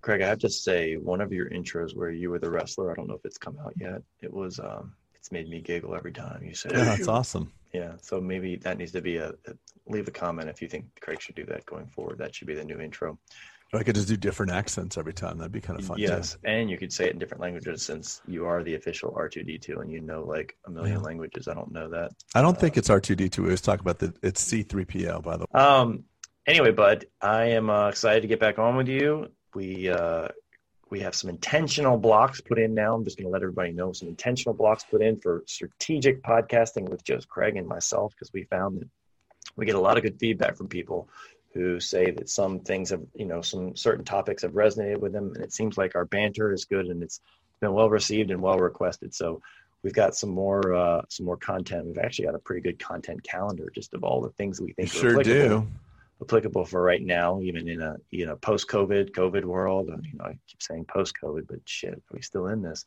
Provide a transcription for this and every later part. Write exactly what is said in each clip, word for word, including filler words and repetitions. Craig, I have to say, one of your intros where you were the wrestler, I don't know if it's come out yet. It was, um, it's made me giggle every time you said it. Yeah, that's awesome. Yeah. So maybe that needs to be a, a, leave a comment if you think Craig should do that going forward. That should be the new intro. Or I could just do different accents every time. That'd be kind of fun. Yes. Too. And you could say it in different languages since you are the official R two D two and you know like a million yeah. languages. I don't know that. I don't uh, think it's R two D two. We always talk about the, it's C three P O, by the way. Um. Anyway, bud, I am uh, excited to get back on with you. We uh, we have some intentional blocks put in now. I'm just going to let everybody know some intentional blocks put in for strategic podcasting with just Craig and myself, because we found that we get a lot of good feedback from people who say that some things have, you know, some certain topics have resonated with them. And it seems like our banter is good and it's been well received and well requested. So we've got some more uh, some more content. We've actually got a pretty good content calendar just of all the things that we think. You sure do. Applicable for right now, even in a you know post-COVID COVID world. I mean, you know, I keep saying post-COVID, but shit, are we still in this?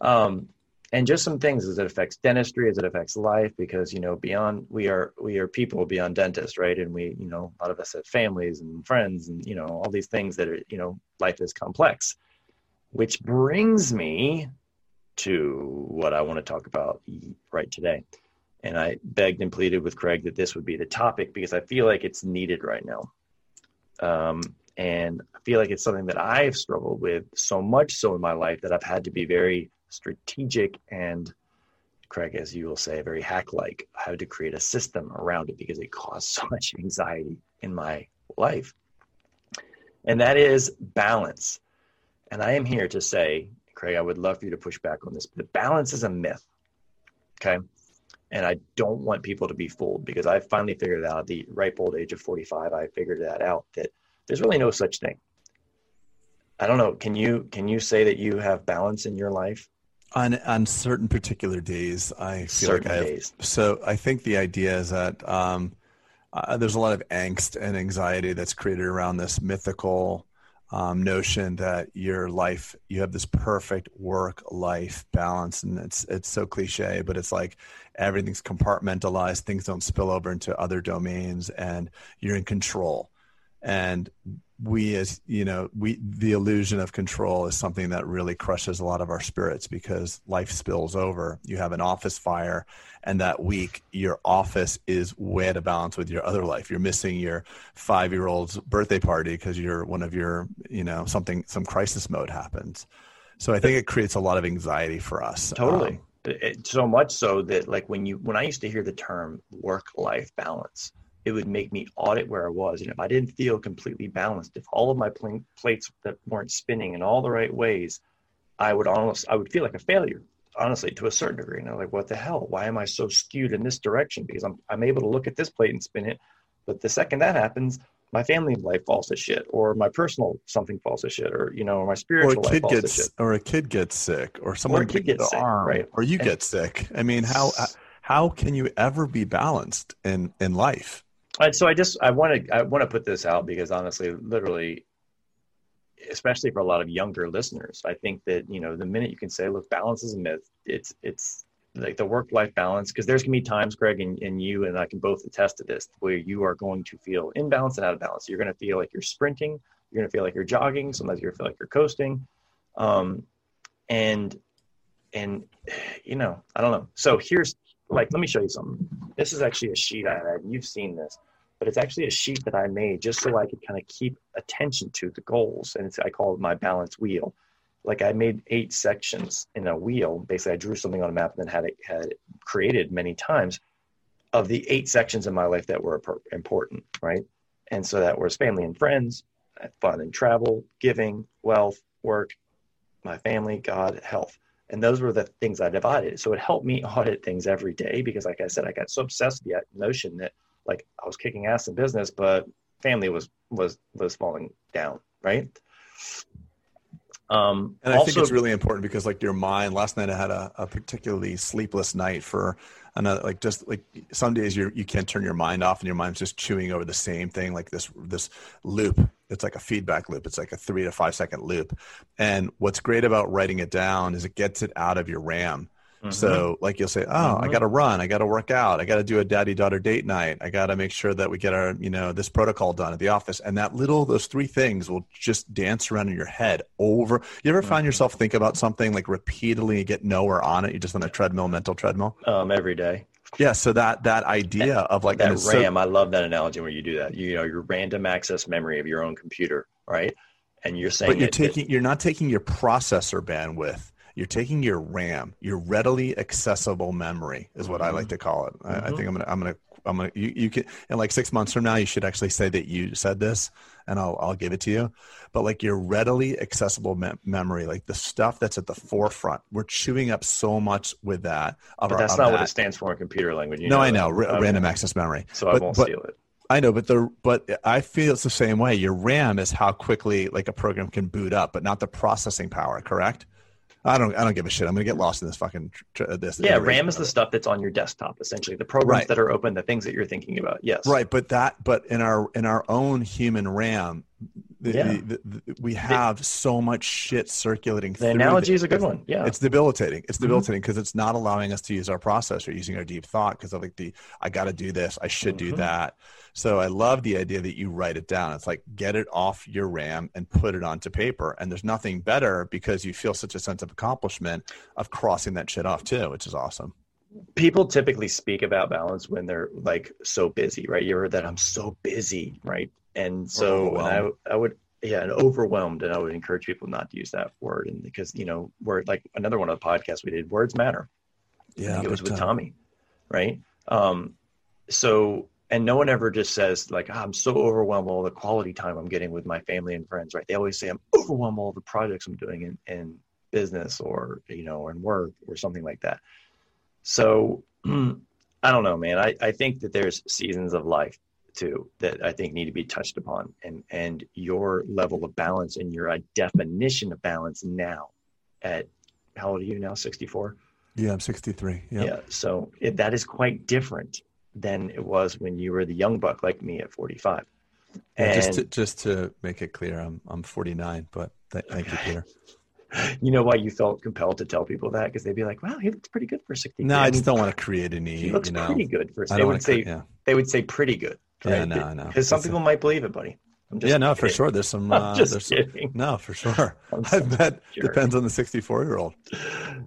Um, and just some things as it affects dentistry, as it affects life, because you know beyond we are we are people beyond dentists, right? And we you know a lot of us have families and friends, and you know all these things that are you know life is complex, which brings me to what I want to talk about right today. And I begged and pleaded with Craig that this would be the topic because I feel like it's needed right now. Um, and I feel like it's something that I've struggled with so much so in my life that I've had to be very strategic and, Craig, as you will say, very hack-like. I had to create a system around it because it caused so much anxiety in my life. And that is balance. And I am here to say, Craig, I would love for you to push back on this, but balance is a myth, okay? And I don't want people to be fooled because I finally figured out at the ripe old age of forty-five. I figured that out that there's really no such thing. I don't know. Can you can you say that you have balance in your life? On on certain particular days, I feel certain like I days. Have, so I think the idea is that um, uh, there's a lot of angst and anxiety that's created around this mythical um, notion that your life, you have this perfect work life balance. And it's, it's so cliche, but it's like everything's compartmentalized. Things don't spill over into other domains and you're in control. And we, as you know, we, the illusion of control is something that really crushes a lot of our spirits because life spills over. You have an office fire and that week your office is way out of balance with your other life. You're missing your five-year-old's birthday party because you're one of your, you know, something, some crisis mode happens. So I think it creates a lot of anxiety for us. Totally. Um, it, so much so that like when you, when I used to hear the term work-life balance, it would make me audit where I was. And if I didn't feel completely balanced, if all of my pl- plates that weren't spinning in all the right ways, I would almost, I would feel like a failure, honestly, to a certain degree. And I'm like, what the hell? Why am I so skewed in this direction? Because I'm I'm able to look at this plate and spin it. But the second that happens, my family life falls to shit, or my personal something falls to shit, or you know, my spiritual life falls to shit. Or a kid gets sick, or someone gets sick, right? Or you get sick. I mean, how how can you ever be balanced in, in life? And so I just I want to I want to put this out because honestly, literally, especially for a lot of younger listeners, I think that you know the minute you can say, "Look, balance is a myth," it's it's like the work life balance, because there's gonna be times, Craig, and, and you and I can both attest to this, where you are going to feel imbalanced and out of balance. You're gonna feel like you're sprinting, you're gonna feel like you're jogging, sometimes you're gonna feel like you're coasting, um, and and you know I don't know. So here's like let me show you something. This is actually a sheet I had. You've seen this. But it's actually a sheet that I made just so I could kind of keep attention to the goals. And it's, I call it my balance wheel. Like I made eight sections in a wheel. Basically, I drew something on a map and then had it, had it created many times of the eight sections in my life that were important, right? And so that was family and friends, fun and travel, giving, wealth, work, my family, God, health. And those were the things I divided. So it helped me audit things every day because, like I said, I got so obsessed with the notion that like I was kicking ass in business, but family was, was, was falling down. Right. Um, and I also, think it's really important because like your mind, last night I had a, a particularly sleepless night for another, like just like some days you you can't turn your mind off and your mind's just chewing over the same thing. Like this, this loop, it's like a feedback loop. It's like a three to five second loop. And what's great about writing it down is it gets it out of your RAM. Mm-hmm. So like you'll say, oh, mm-hmm. I got to run. I got to work out. I got to do a daddy daughter date night. I got to make sure that we get our, you know, this protocol done at the office. And that little, those three things will just dance around in your head over. You ever mm-hmm. find yourself think about something like repeatedly get nowhere on it? You're just on a treadmill, mental treadmill. Um, every day. Yeah. So that, that idea that, of like that RAM, so, I love that analogy where you do that, you, you know, your random access memory of your own computer. Right. And you're saying, but you're it, taking, it, you're not taking your processor bandwidth. You're taking your RAM, your readily accessible memory is what mm-hmm. I like to call it. Mm-hmm. I, I think I'm gonna, I'm gonna, I'm gonna. You, you can, and like six months from now, you should actually say that you said this, and I'll, I'll give it to you. But like your readily accessible me- memory, like the stuff that's at the forefront, we're chewing up so much with that. Of but our, that's not that. What it stands for in computer language. You no, know I know, r- random access memory. So but, I won't but, steal it. I know, but the but I feel it's the same way. Your RAM is how quickly like a program can boot up, but not the processing power. Correct. I don't. I don't give a shit. I'm gonna get lost in this fucking tr- this. Yeah, RAM is the stuff that's on your desktop, essentially. The programs right. that are open, the things that you're thinking about. Yes. Right, but that, but in our in our own human RAM, the, yeah. the, the, the, we have the, so much shit circulating. The through analogy it. is a good one. Yeah, it's debilitating. It's debilitating because mm-hmm. it's not allowing us to use our processor, using our deep thought, because of like the I got to do this, I should mm-hmm. do that. So I love the idea that you write it down. It's like, get it off your RAM and put it onto paper. And there's nothing better because you feel such a sense of accomplishment of crossing that shit off too, which is awesome. People typically speak about balance when they're like so busy, right? You heard that I'm so busy, right? And so and I, I would, yeah, and overwhelmed. And I would encourage people not to use that word. And because, you know, we're like another one of the podcasts we did, words matter. Yeah. I think it was with Tommy. Right. Um, so, And no one ever just says like, oh, I'm so overwhelmed with all the quality time I'm getting with my family and friends, right? They always say I'm overwhelmed with all the projects I'm doing in, in business or, you know, in work or something like that. So I don't know, man. I, I think that there's seasons of life too that I think need to be touched upon, and, and your level of balance and your definition of balance now at, how old are you now? sixty-four? Yeah, I'm sixty-three. Yep. Yeah. So it, that is quite different than it was when you were the young buck like me at forty-five. And just to, just to make it clear, I'm I'm forty-nine, but th- thank okay. you, Peter. You know why you felt compelled to tell people that? Because they'd be like, wow, he looks pretty good for sixty. No, I just don't want to create any, he looks you know, pretty good for, they would say, cre- yeah. they would say pretty good. Right? Yeah, no, no. Because some people a... might believe it, buddy. I'm just yeah, no, kidding. For sure. There's some, uh, I'm just there's kidding. Some, no, for sure. I bet sure. Depends on the sixty-four year old.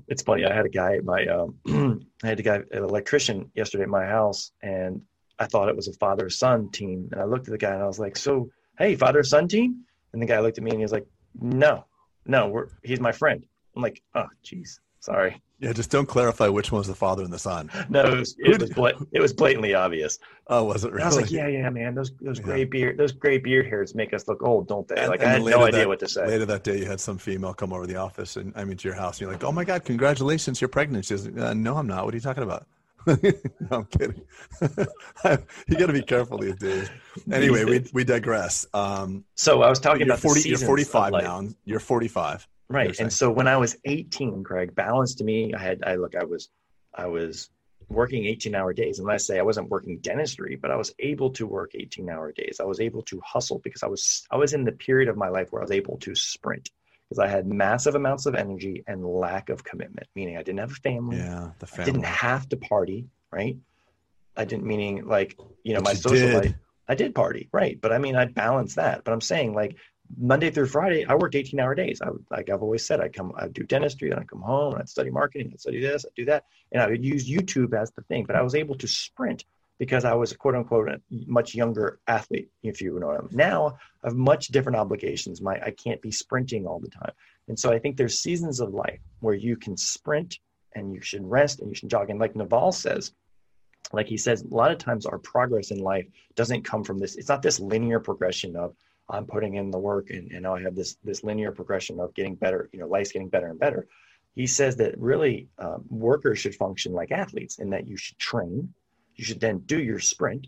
It's funny. I had a guy at my, um, I had a guy, an electrician yesterday at my house, and I thought it was a father son team. And I looked at the guy and I was like, so, hey, father son team. And the guy looked at me and he was like, no, no, we're, he's my friend. I'm like, oh geez, sorry. Yeah. Just don't clarify which one's the father and the son. No, it was, it was, blat- it was blatantly obvious. Oh, was it really? I was like, yeah, yeah, man. Those, those yeah. gray beard, those gray beard hairs make us look old, don't they? And, like and I had no that, idea what to say. Later that day, you had some female come over the office and I mean, to your house, and you're like, oh my God, congratulations. You're pregnant. She's like, uh, no, I'm not. What are you talking about? No, I'm kidding. You got to be careful these days. Anyway, we, we digress. Um, so I was talking about forty, the seasons. You're forty-five now. You're forty-five. Right. And so when I was eighteen, Craig, balance to me, I had, I look, I was, I was working eighteen hour days. And let's say I wasn't working dentistry, but I was able to work eighteen hour days. I was able to hustle because I was, I was in the period of my life where I was able to sprint because I had massive amounts of energy and lack of commitment, meaning I didn't have a family. Yeah, the family. I didn't have to party. Right. I didn't meaning like, you know, but my you social did. life, I did party. Right. But I mean, I balanced that, but I'm saying like, Monday through Friday, I worked eighteen hour days. I would, like I've always said, I come, I do dentistry, then I come home and I'd study marketing, I'd study this, I'd do that. And I would use YouTube as the thing, but I was able to sprint because I was a quote unquote, a much younger athlete, if you know what I mean. Now I have much different obligations. My, I can't be sprinting all the time. And so I think there's seasons of life where you can sprint and you should rest and you should jog. And like Naval says, like he says, a lot of times our progress in life doesn't come from this. It's not this linear progression of, I'm putting in the work and, and I have this, this linear progression of getting better, you know, life's getting better and better. He says that really um, workers should function like athletes in that you should train. You should then do your sprint.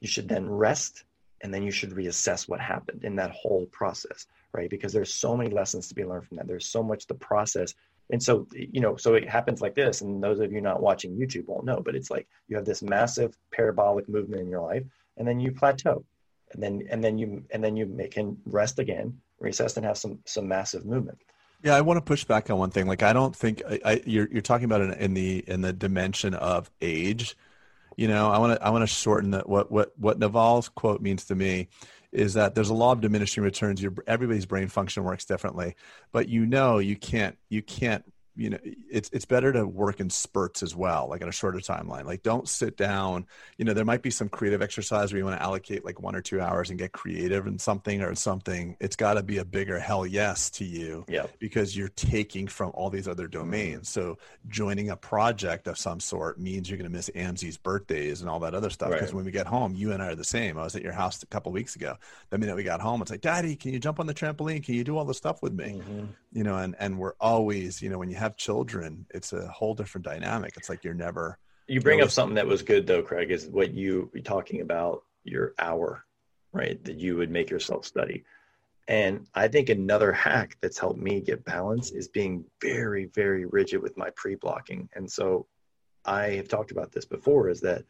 You should then rest. and then you should reassess what happened in that whole process, right? Because there's so many lessons to be learned from that. There's so much the process. And so, you know, so it happens like this. And those of you not watching YouTube won't know, but it's like you have this massive parabolic movement in your life, and then you plateau, and then and then you and then you make and rest again, reassess, and have some some massive movement. Yeah, I want to push back on one thing. Like, I don't think I, I you're you're talking about it in the in the dimension of age. You know, I want to I want to shorten that. What what what Naval's quote means to me is that there's a law of diminishing returns. Your everybody's brain function works differently, but you know you can't you can't you know it's it's better to work in spurts as well, like on a shorter timeline. Like, don't sit down. You know, there might be some creative exercise where you want to allocate like one or two hours and get creative in something or something. It's got to be a bigger hell yes to you, yeah, because you're taking from all these other domains. So joining a project of some sort means you're going to miss Amzi's birthdays and all that other stuff. Because right. When we get home, you and I are the same. I was at your house a couple of weeks ago. The minute we got home, it's like, Daddy, can you jump on the trampoline? Can you do all this stuff with me? Mm-hmm. You know, and and we're always, you know, when you have children, it's a whole different dynamic. It's like you're never you bring up something that was good though, Craig, is what you were talking about, your hour, right, that you would make yourself study. And I think another hack that's helped me get balance is being very, very rigid with my pre-blocking. And so I have talked about this before, is that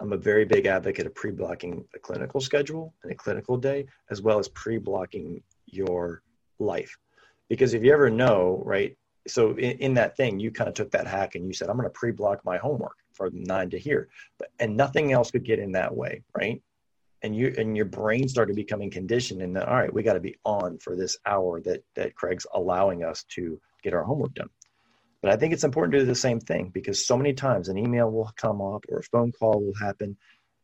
I'm a very big advocate of pre-blocking a clinical schedule and a clinical day, as well as pre-blocking your life. Because if you ever know, right, so in, in that thing, you kind of took that hack and you said, I'm going to pre-block my homework from nine to here, but, and nothing else could get in that way. Right. And you, and your brain started becoming conditioned and then, all right, we got to be on for this hour that, that Craig's allowing us to get our homework done. But I think it's important to do the same thing, because so many times an email will come up or a phone call will happen.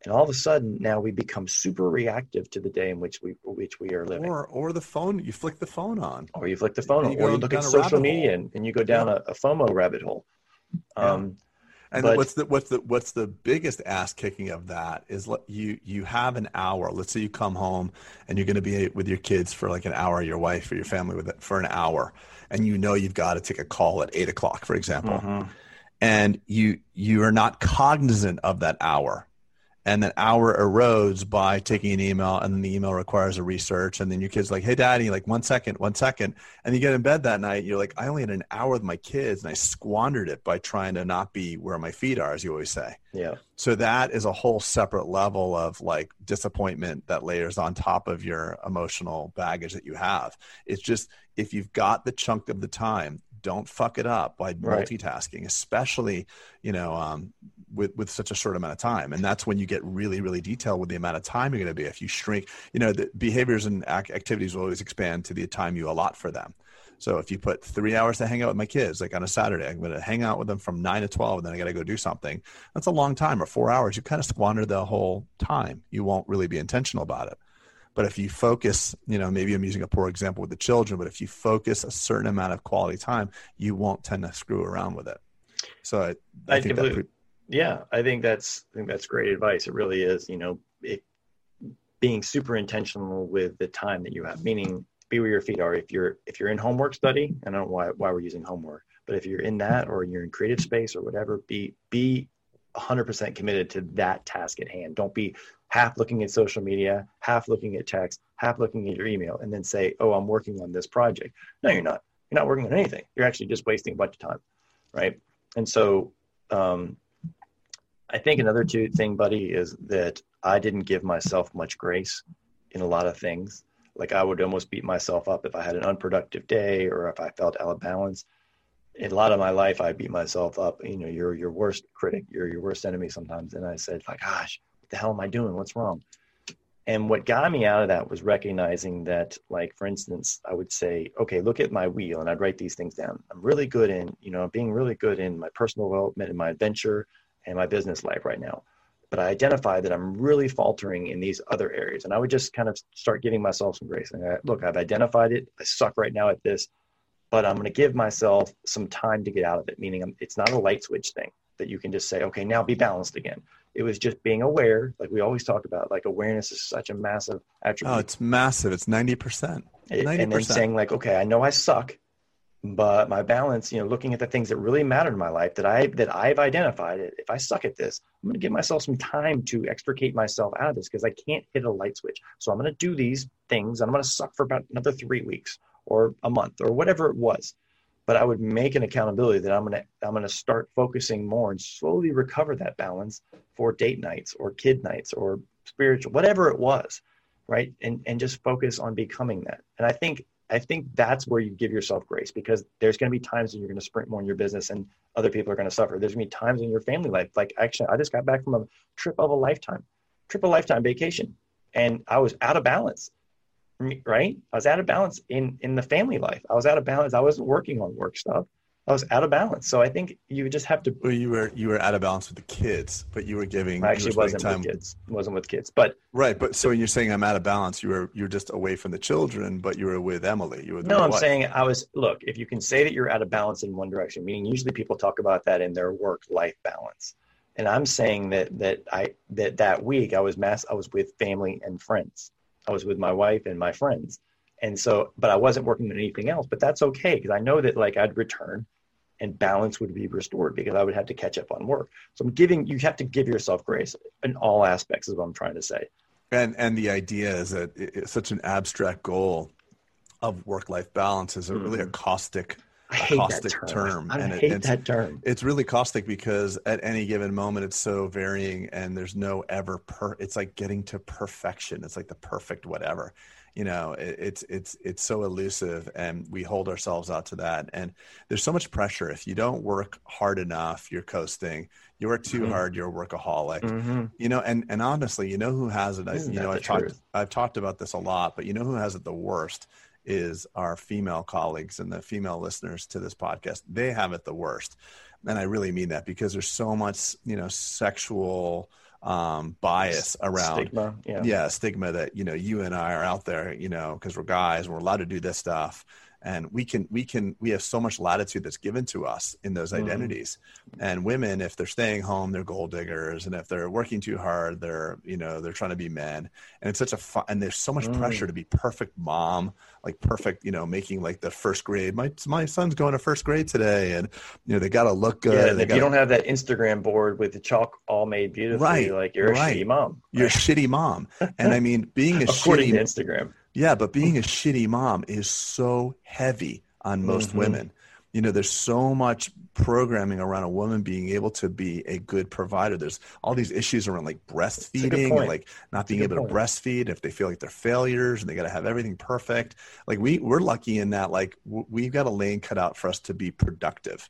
And all of a sudden now we become super reactive to the day in which we which we are living. Or or the phone, you flick the phone on. Or you flick the phone on. Or you look at social media and, and you go down yeah. a, a FOMO rabbit hole. Um, yeah. And but, what's the what's the what's the biggest ass kicking of that is you you have an hour. Let's say you come home and you're going to be with your kids for like an hour, your wife or your family with it for an hour, and you know you've got to take a call at eight o'clock, for example, mm-hmm. and you you are not cognizant of that hour. And that hour erodes by taking an email, and then the email requires a research. And then your kid's like, hey, Daddy, like one second, one second. And you get in bed that night. And you're like, I only had an hour with my kids and I squandered it by trying to not be where my feet are, as you always say. Yeah. So that is a whole separate level of like disappointment that layers on top of your emotional baggage that you have. It's just, if you've got the chunk of the time, don't fuck it up by multitasking, right. especially, you know, um, with, with such a short amount of time. And that's when you get really, really detailed with the amount of time you're going to be. If you shrink, you know, the behaviors and ac- activities will always expand to the time you allot for them. So if you put three hours to hang out with my kids, like on a Saturday, I'm going to hang out with them from nine to twelve, and then I got to go do something. That's a long time, or four hours. You kind of squander the whole time. You won't really be intentional about it. But if you focus, you know, maybe I'm using a poor example with the children, but if you focus a certain amount of quality time, you won't tend to screw around with it. So I, I, I think that pre- yeah, I think that's, I think that's great advice. It really is, you know, it, being super intentional with the time that you have, meaning be where your feet are. If you're, if you're in homework study, I don't know why, why we're using homework, but if you're in that, or you're in creative space or whatever, be, be one hundred percent committed to that task at hand. Don't be half looking at social media, half looking at text, half looking at your email, and then say, oh, I'm working on this project. No, you're not. You're not working on anything. You're actually just wasting a bunch of time, right? And so um, I think another two thing, buddy, is that I didn't give myself much grace in a lot of things. Like, I would almost beat myself up if I had an unproductive day or if I felt out of balance. In a lot of my life, I beat myself up. You know, you're your worst critic. You're your worst enemy sometimes. And I said, like, gosh, the hell am I doing? What's wrong? And what got me out of that was recognizing that, like, for instance, I would say, okay, look at my wheel, and I'd write these things down. I'm really good in, you know, I'm being really good in my personal development and my adventure and my business life right now. But I identified that I'm really faltering in these other areas. And I would just kind of start giving myself some grace. And I, look, I've identified it. I suck right now at this, but I'm going to give myself some time to get out of it. Meaning I'm, it's not a light switch thing that you can just say, okay, now be balanced again. It was just being aware, like we always talk about, like awareness is such a massive attribute. Oh, it's massive. It's ninety percent. ninety percent. And then saying like, okay, I know I suck, But my balance, you know, looking at the things that really matter in my life that I that I've identified, if I suck at this, I'm going to give myself some time to extricate myself out of this because I can't hit a light switch. So I'm going to do these things. And I'm going to suck for about another three weeks or a month or whatever it was. But I would make an accountability that I'm going to I'm going to start focusing more and slowly recover that balance for date nights or kid nights or spiritual, whatever it was. Right. And, and just focus on becoming that. And I think I think that's where you give yourself grace, because there's going to be times when you're going to sprint more in your business and other people are going to suffer. There's going to be times in your family life. Like, actually, I just got back from a trip of a lifetime, trip of a lifetime vacation. And I was out of balance, right? I was out of balance in, in the family life. I was out of balance. I wasn't working on work stuff. I was out of balance. So I think you just have to. Well, you were you were out of balance with the kids, but you were giving. I actually wasn't time. with kids. Wasn't with kids, but. Right, but so you're saying I'm out of balance. You were you're just away from the children, but you were with Emily. You were. No, I'm wife. saying I was. Look, if you can say that you're out of balance in one direction, meaning usually people talk about that in their work-life balance, and I'm saying that that I that that week I was mass. I was with family and friends. I was with my wife and my friends. And so, but I wasn't working on anything else, but that's okay. Cause I know that like I'd return and balance would be restored because I would have to catch up on work. So I'm giving, you have to give yourself grace in all aspects is what I'm trying to say. And, and the idea is that it's such an abstract goal of work-life balance is a really a caustic, I hate a caustic that term. term. I and hate it, that term. It's really caustic because at any given moment, it's so varying and there's no ever per it's like getting to perfection. It's like the perfect, whatever. You know, it's it's it's so elusive, and we hold ourselves out to that. And there's so much pressure. If you don't work hard enough, you're coasting. You work too mm-hmm. hard, you're a workaholic. Mm-hmm. You know, and and honestly, you know who has it. Isn't you know, I talked I've talked about this a lot, but you know who has it the worst is our female colleagues and the female listeners to this podcast. They have it the worst, and I really mean that because there's so much, you know, sexual. Um, bias around stigma, yeah. yeah, stigma that, you know, you and I are out there, you know, because we're guys, we're allowed to do this stuff, and we can, we can, we have so much latitude that's given to us in those mm-hmm. identities. And women, if they're staying home, they're gold diggers, and if they're working too hard, they're, you know, they're trying to be men. And it's such a fun, and there's so much mm. pressure to be perfect mom, like perfect, you know, making like the first grade. My my son's going to first grade today, and you know they got to look good. Yeah, and if gotta, you don't have that Instagram board with the chalk all made beautifully, right, you're like you're right. a shitty mom. You're right. a shitty mom, and I mean being a according shitty, to Instagram. Yeah, but being a shitty mom is so heavy on most mm-hmm. women. You know, there's so much programming around a woman being able to be a good provider. There's all these issues around like breastfeeding, and, like not being able point. to breastfeed if they feel like they're failures and they got to have everything perfect. Like we, we're lucky in that, like w- we've got a lane cut out for us to be productive.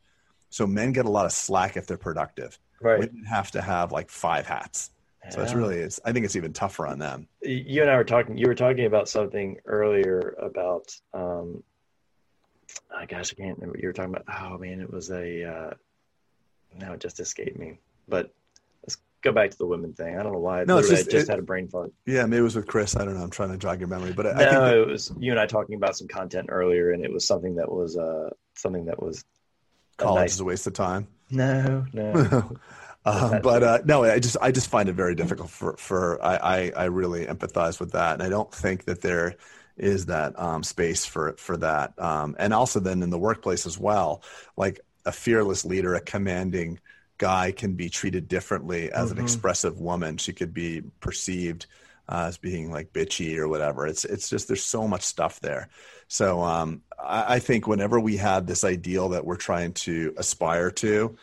So men get a lot of slack if they're productive. Right. Women have to have like five hats. So it's really, it's, I think it's even tougher on them. You and I were talking, you were talking about something earlier about, um, oh gosh, I can't remember what you were talking about. Oh man, it was a, uh, now it just escaped me, but let's go back to the women thing. I don't know why. No, it's just, I just it, had a brain fog. Yeah. Maybe it was with Chris. I don't know. I'm trying to jog your memory, but I, no, I think that, it was you and I talking about some content earlier, and it was something that was, uh, something that was college nice, is a waste of time. No, no. Um, but uh, no, I just I just find it very difficult for for I, I, I really empathize with that, and I don't think that there is that um, space for for that, um, and also then in the workplace as well, like a fearless leader, a commanding guy can be treated differently as mm-hmm. an expressive woman. She could be perceived uh, as being like bitchy or whatever. It's it's just there's so much stuff there. So um, I, I think whenever we have this ideal that we're trying to aspire to.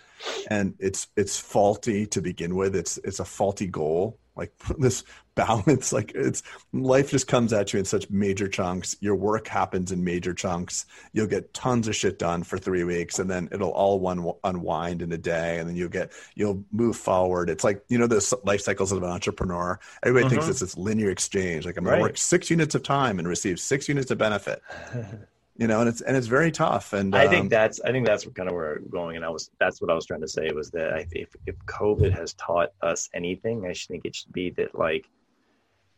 And it's it's faulty to begin with. It's it's a faulty goal. Like this balance, like it's life just comes at you in such major chunks. Your work happens in major chunks. You'll get tons of shit done for three weeks, and then it'll all one unwind in a day. And then you'll get you'll move forward. It's like you know those life cycles of an entrepreneur. Everybody mm-hmm. thinks it's this linear exchange. Like I'm gonna right. work six units of time and receive six units of benefit. You know, and it's and it's very tough. And I um, think that's I think that's kind of where we're going. And I was that's what I was trying to say was that I, if if COVID has taught us anything, I think it should be that like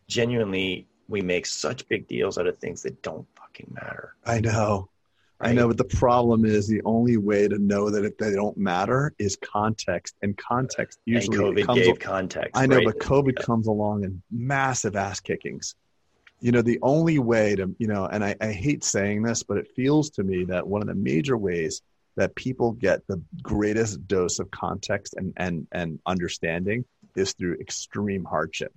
genuinely we make such big deals out of things that don't fucking matter. I know, right? I know. But the problem is the only way to know that if they don't matter is context, and context usually and COVID comes gave al- context. I know, right? but COVID yeah. comes along in massive ass kickings. you know, the only way to, you know, and I, I hate saying this, but it feels to me that one of the major ways that people get the greatest dose of context and and and understanding is through extreme hardship.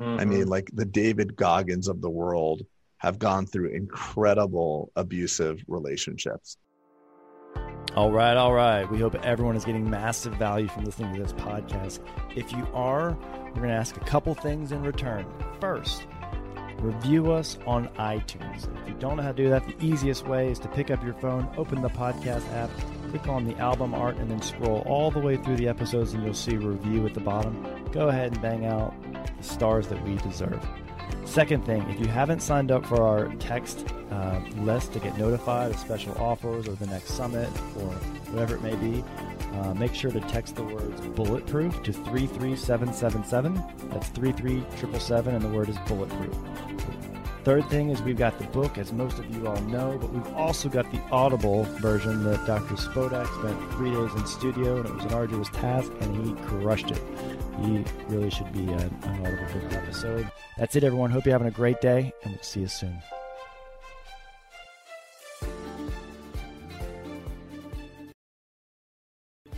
Mm-hmm. I mean, like the David Goggins of the world have gone through incredible abusive relationships. All right, all right. We hope everyone is getting massive value from listening to this podcast. If you are, we're going to ask a couple things in return. First, review us on iTunes. If you don't know how to do that, the easiest way is to pick up your phone, open the podcast app, click on the album art, and then scroll all the way through the episodes, and you'll see review at the bottom. Go ahead and bang out the stars that we deserve. Second thing, if you haven't signed up for our text uh, list to get notified of special offers or the next summit or whatever it may be, uh, make sure to text the words Bulletproof to three three seven seven seven. That's three three seven seven seven, and the word is Bulletproof. Third thing is we've got the book, as most of you all know, but we've also got the Audible version that Doctor Spodek spent three days in studio, and it was an arduous task, and he crushed it. He really should be an Audible book episode. That's it, everyone. Hope you're having a great day, and we'll see you soon.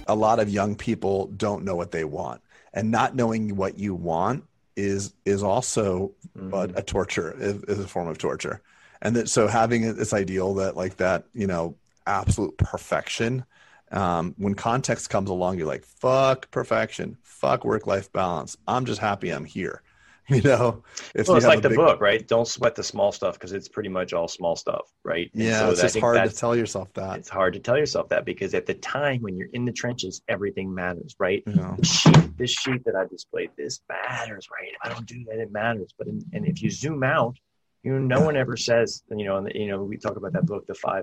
A lot of young people don't know what they want, and not knowing what you want is is also mm-hmm. a, a torture, is, is a form of torture. And that, so having this ideal that like that, you know, absolute perfection, Um, when context comes along, you're like, fuck perfection, fuck work-life balance. I'm just happy I'm here. You know, if well, you it's like the big... book, right? Don't sweat the small stuff, because it's pretty much all small stuff, right? Yeah, so it's just hard to tell yourself that. It's hard to tell yourself that, because at the time when you're in the trenches, everything matters, right? Yeah. This, sheet, this sheet that I displayed, this matters, right? If I don't do that, it matters. But in, and if you zoom out, you know, no yeah. one ever says, you know, and you know, we talk about that book, the five.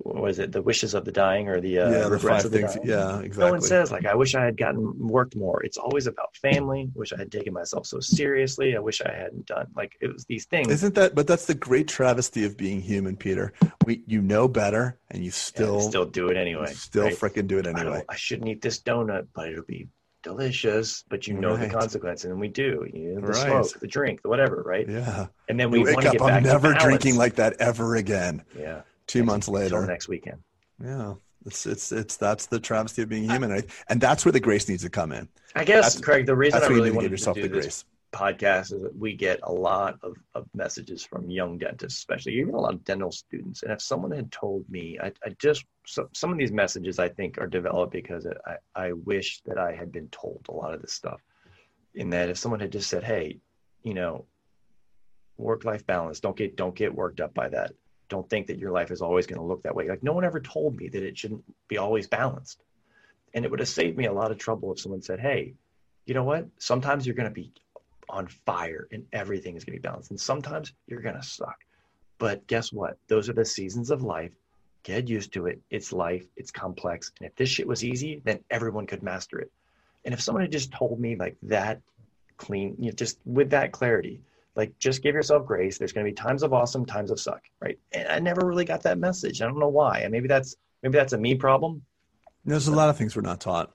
What was it, the wishes of the dying, or the uh, yeah, the five things? Dying. Yeah, exactly. No one says like, I wish I had gotten worked more. It's always about family. Wish I had taken myself so seriously. I wish I hadn't done like it was these things. Isn't that? But that's the great travesty of being human, Peter. We you know better, and you still yeah, still do it anyway. Still right? freaking do it anyway. I, I shouldn't eat this donut, but it'll be delicious. But you know right. the consequences, and we do. You know, the right. smoke, the drink, the whatever, right? Yeah. And then we wake up. Get back I'm never drinking like that ever again. Yeah. Two next, months later, next weekend. Yeah, it's it's it's that's the travesty of being human, I, and that's where the grace needs to come in. I guess, that's, Craig, the reason I really wanted to do this podcast is that we get a lot of, of messages from young dentists, especially even a lot of dental students. And if someone had told me, I, I just so, some of these messages I think are developed because I I wish that I had been told a lot of this stuff. In that, if someone had just said, "Hey, you know, work-life balance. Don't get don't get worked up by that. Don't think that your life is always going to look that way." Like no one ever told me that it shouldn't be always balanced. And it would have saved me a lot of trouble if someone said, "Hey, you know what? Sometimes you're going to be on fire and everything is going to be balanced. And sometimes you're going to suck. But guess what? Those are the seasons of life. Get used to it. It's life. It's complex. And if this shit was easy, then everyone could master it." And if someone had just told me like that clean, you know, just with that clarity, like, just give yourself grace. There's going to be times of awesome, times of suck, right? And I never really got that message. I don't know why. And maybe that's maybe that's a me problem. There's a lot of things we're not taught,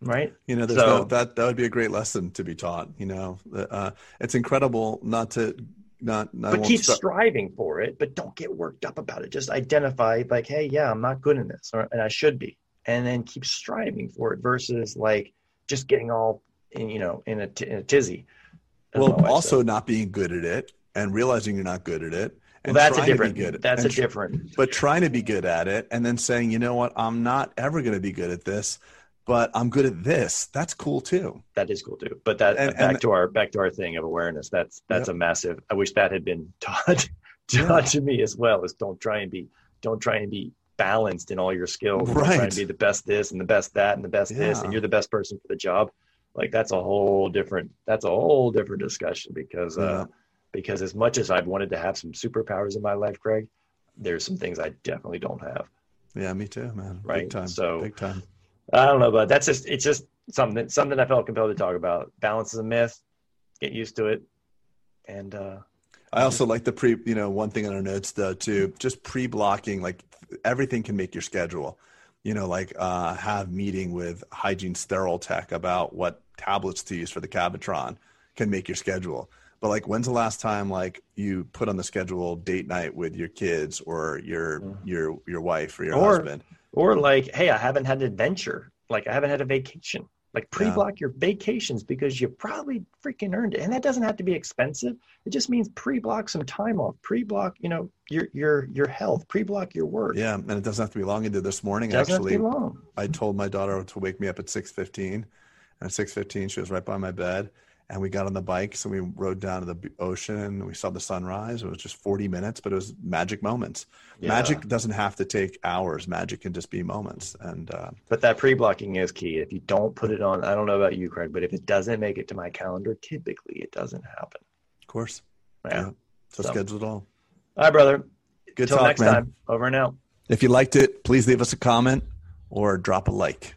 right? You know, there's so, no, that that would be a great lesson to be taught. You know, uh, it's incredible not to not. not but keep start. striving for it, but don't get worked up about it. Just identify, like, hey, yeah, I'm not good in this, or, and I should be, and then keep striving for it versus like just getting all, in, you know, in a, t- in a tizzy. Well, also said. not being good at it and realizing you're not good at it. And well, that's a different, good at, that's a tr- different, but trying to be good at it and then saying, you know what, I'm not ever going to be good at this, but I'm good at this. That's cool too. That is cool too. But that and, back and, to our, back to our thing of awareness, that's, that's yep. a massive, I wish that had been taught, taught yeah. to me as well, is don't try and be, don't try and be balanced in all your skills. Right. Don't try and be the best this and the best that and the best yeah. this, and you're the best person for the job. Like that's a whole different, that's a whole different discussion because, yeah. uh, because as much as I've wanted to have some superpowers in my life, Craig, there's some things I definitely don't have. Yeah, me too, man. Right. Big time. So big time. I don't know, but that's just, it's just something, something I felt compelled to talk about. Balance is a myth. Get used to it. And, uh, I also like the pre, you know, one thing on our notes though, too, just pre-blocking, like everything can make your schedule, you know, like, uh, have meeting with hygiene sterile tech about what tablets to use for the Cabotron can make your schedule. But like, when's the last time like you put on the schedule date night with your kids or your yeah. your your wife or your or, husband? Or like, hey, I haven't had an adventure. Like, I haven't had a vacation. Like, pre-block yeah. your vacations because you probably freaking earned it. And that doesn't have to be expensive. It just means pre-block some time off, pre-block, you know, your, your, your health, pre-block your work. Yeah. And it doesn't have to be long. I did this morning. It doesn't actually have to be long. I told my daughter to wake me up at six fifteen, and at six fifteen, she was right by my bed, and we got on the bikes and we rode down to the ocean and we saw the sunrise. It was just forty minutes, but it was magic moments. Yeah. Magic doesn't have to take hours. Magic can just be moments. And, uh, but that pre-blocking is key. If you don't put it on, I don't know about you, Craig, but if it doesn't make it to my calendar, typically it doesn't happen. Of course. Yeah. yeah. So, so schedule it all. All right, brother. Good talk, next man. Time. Over and out. If you liked it, please leave us a comment or drop a like.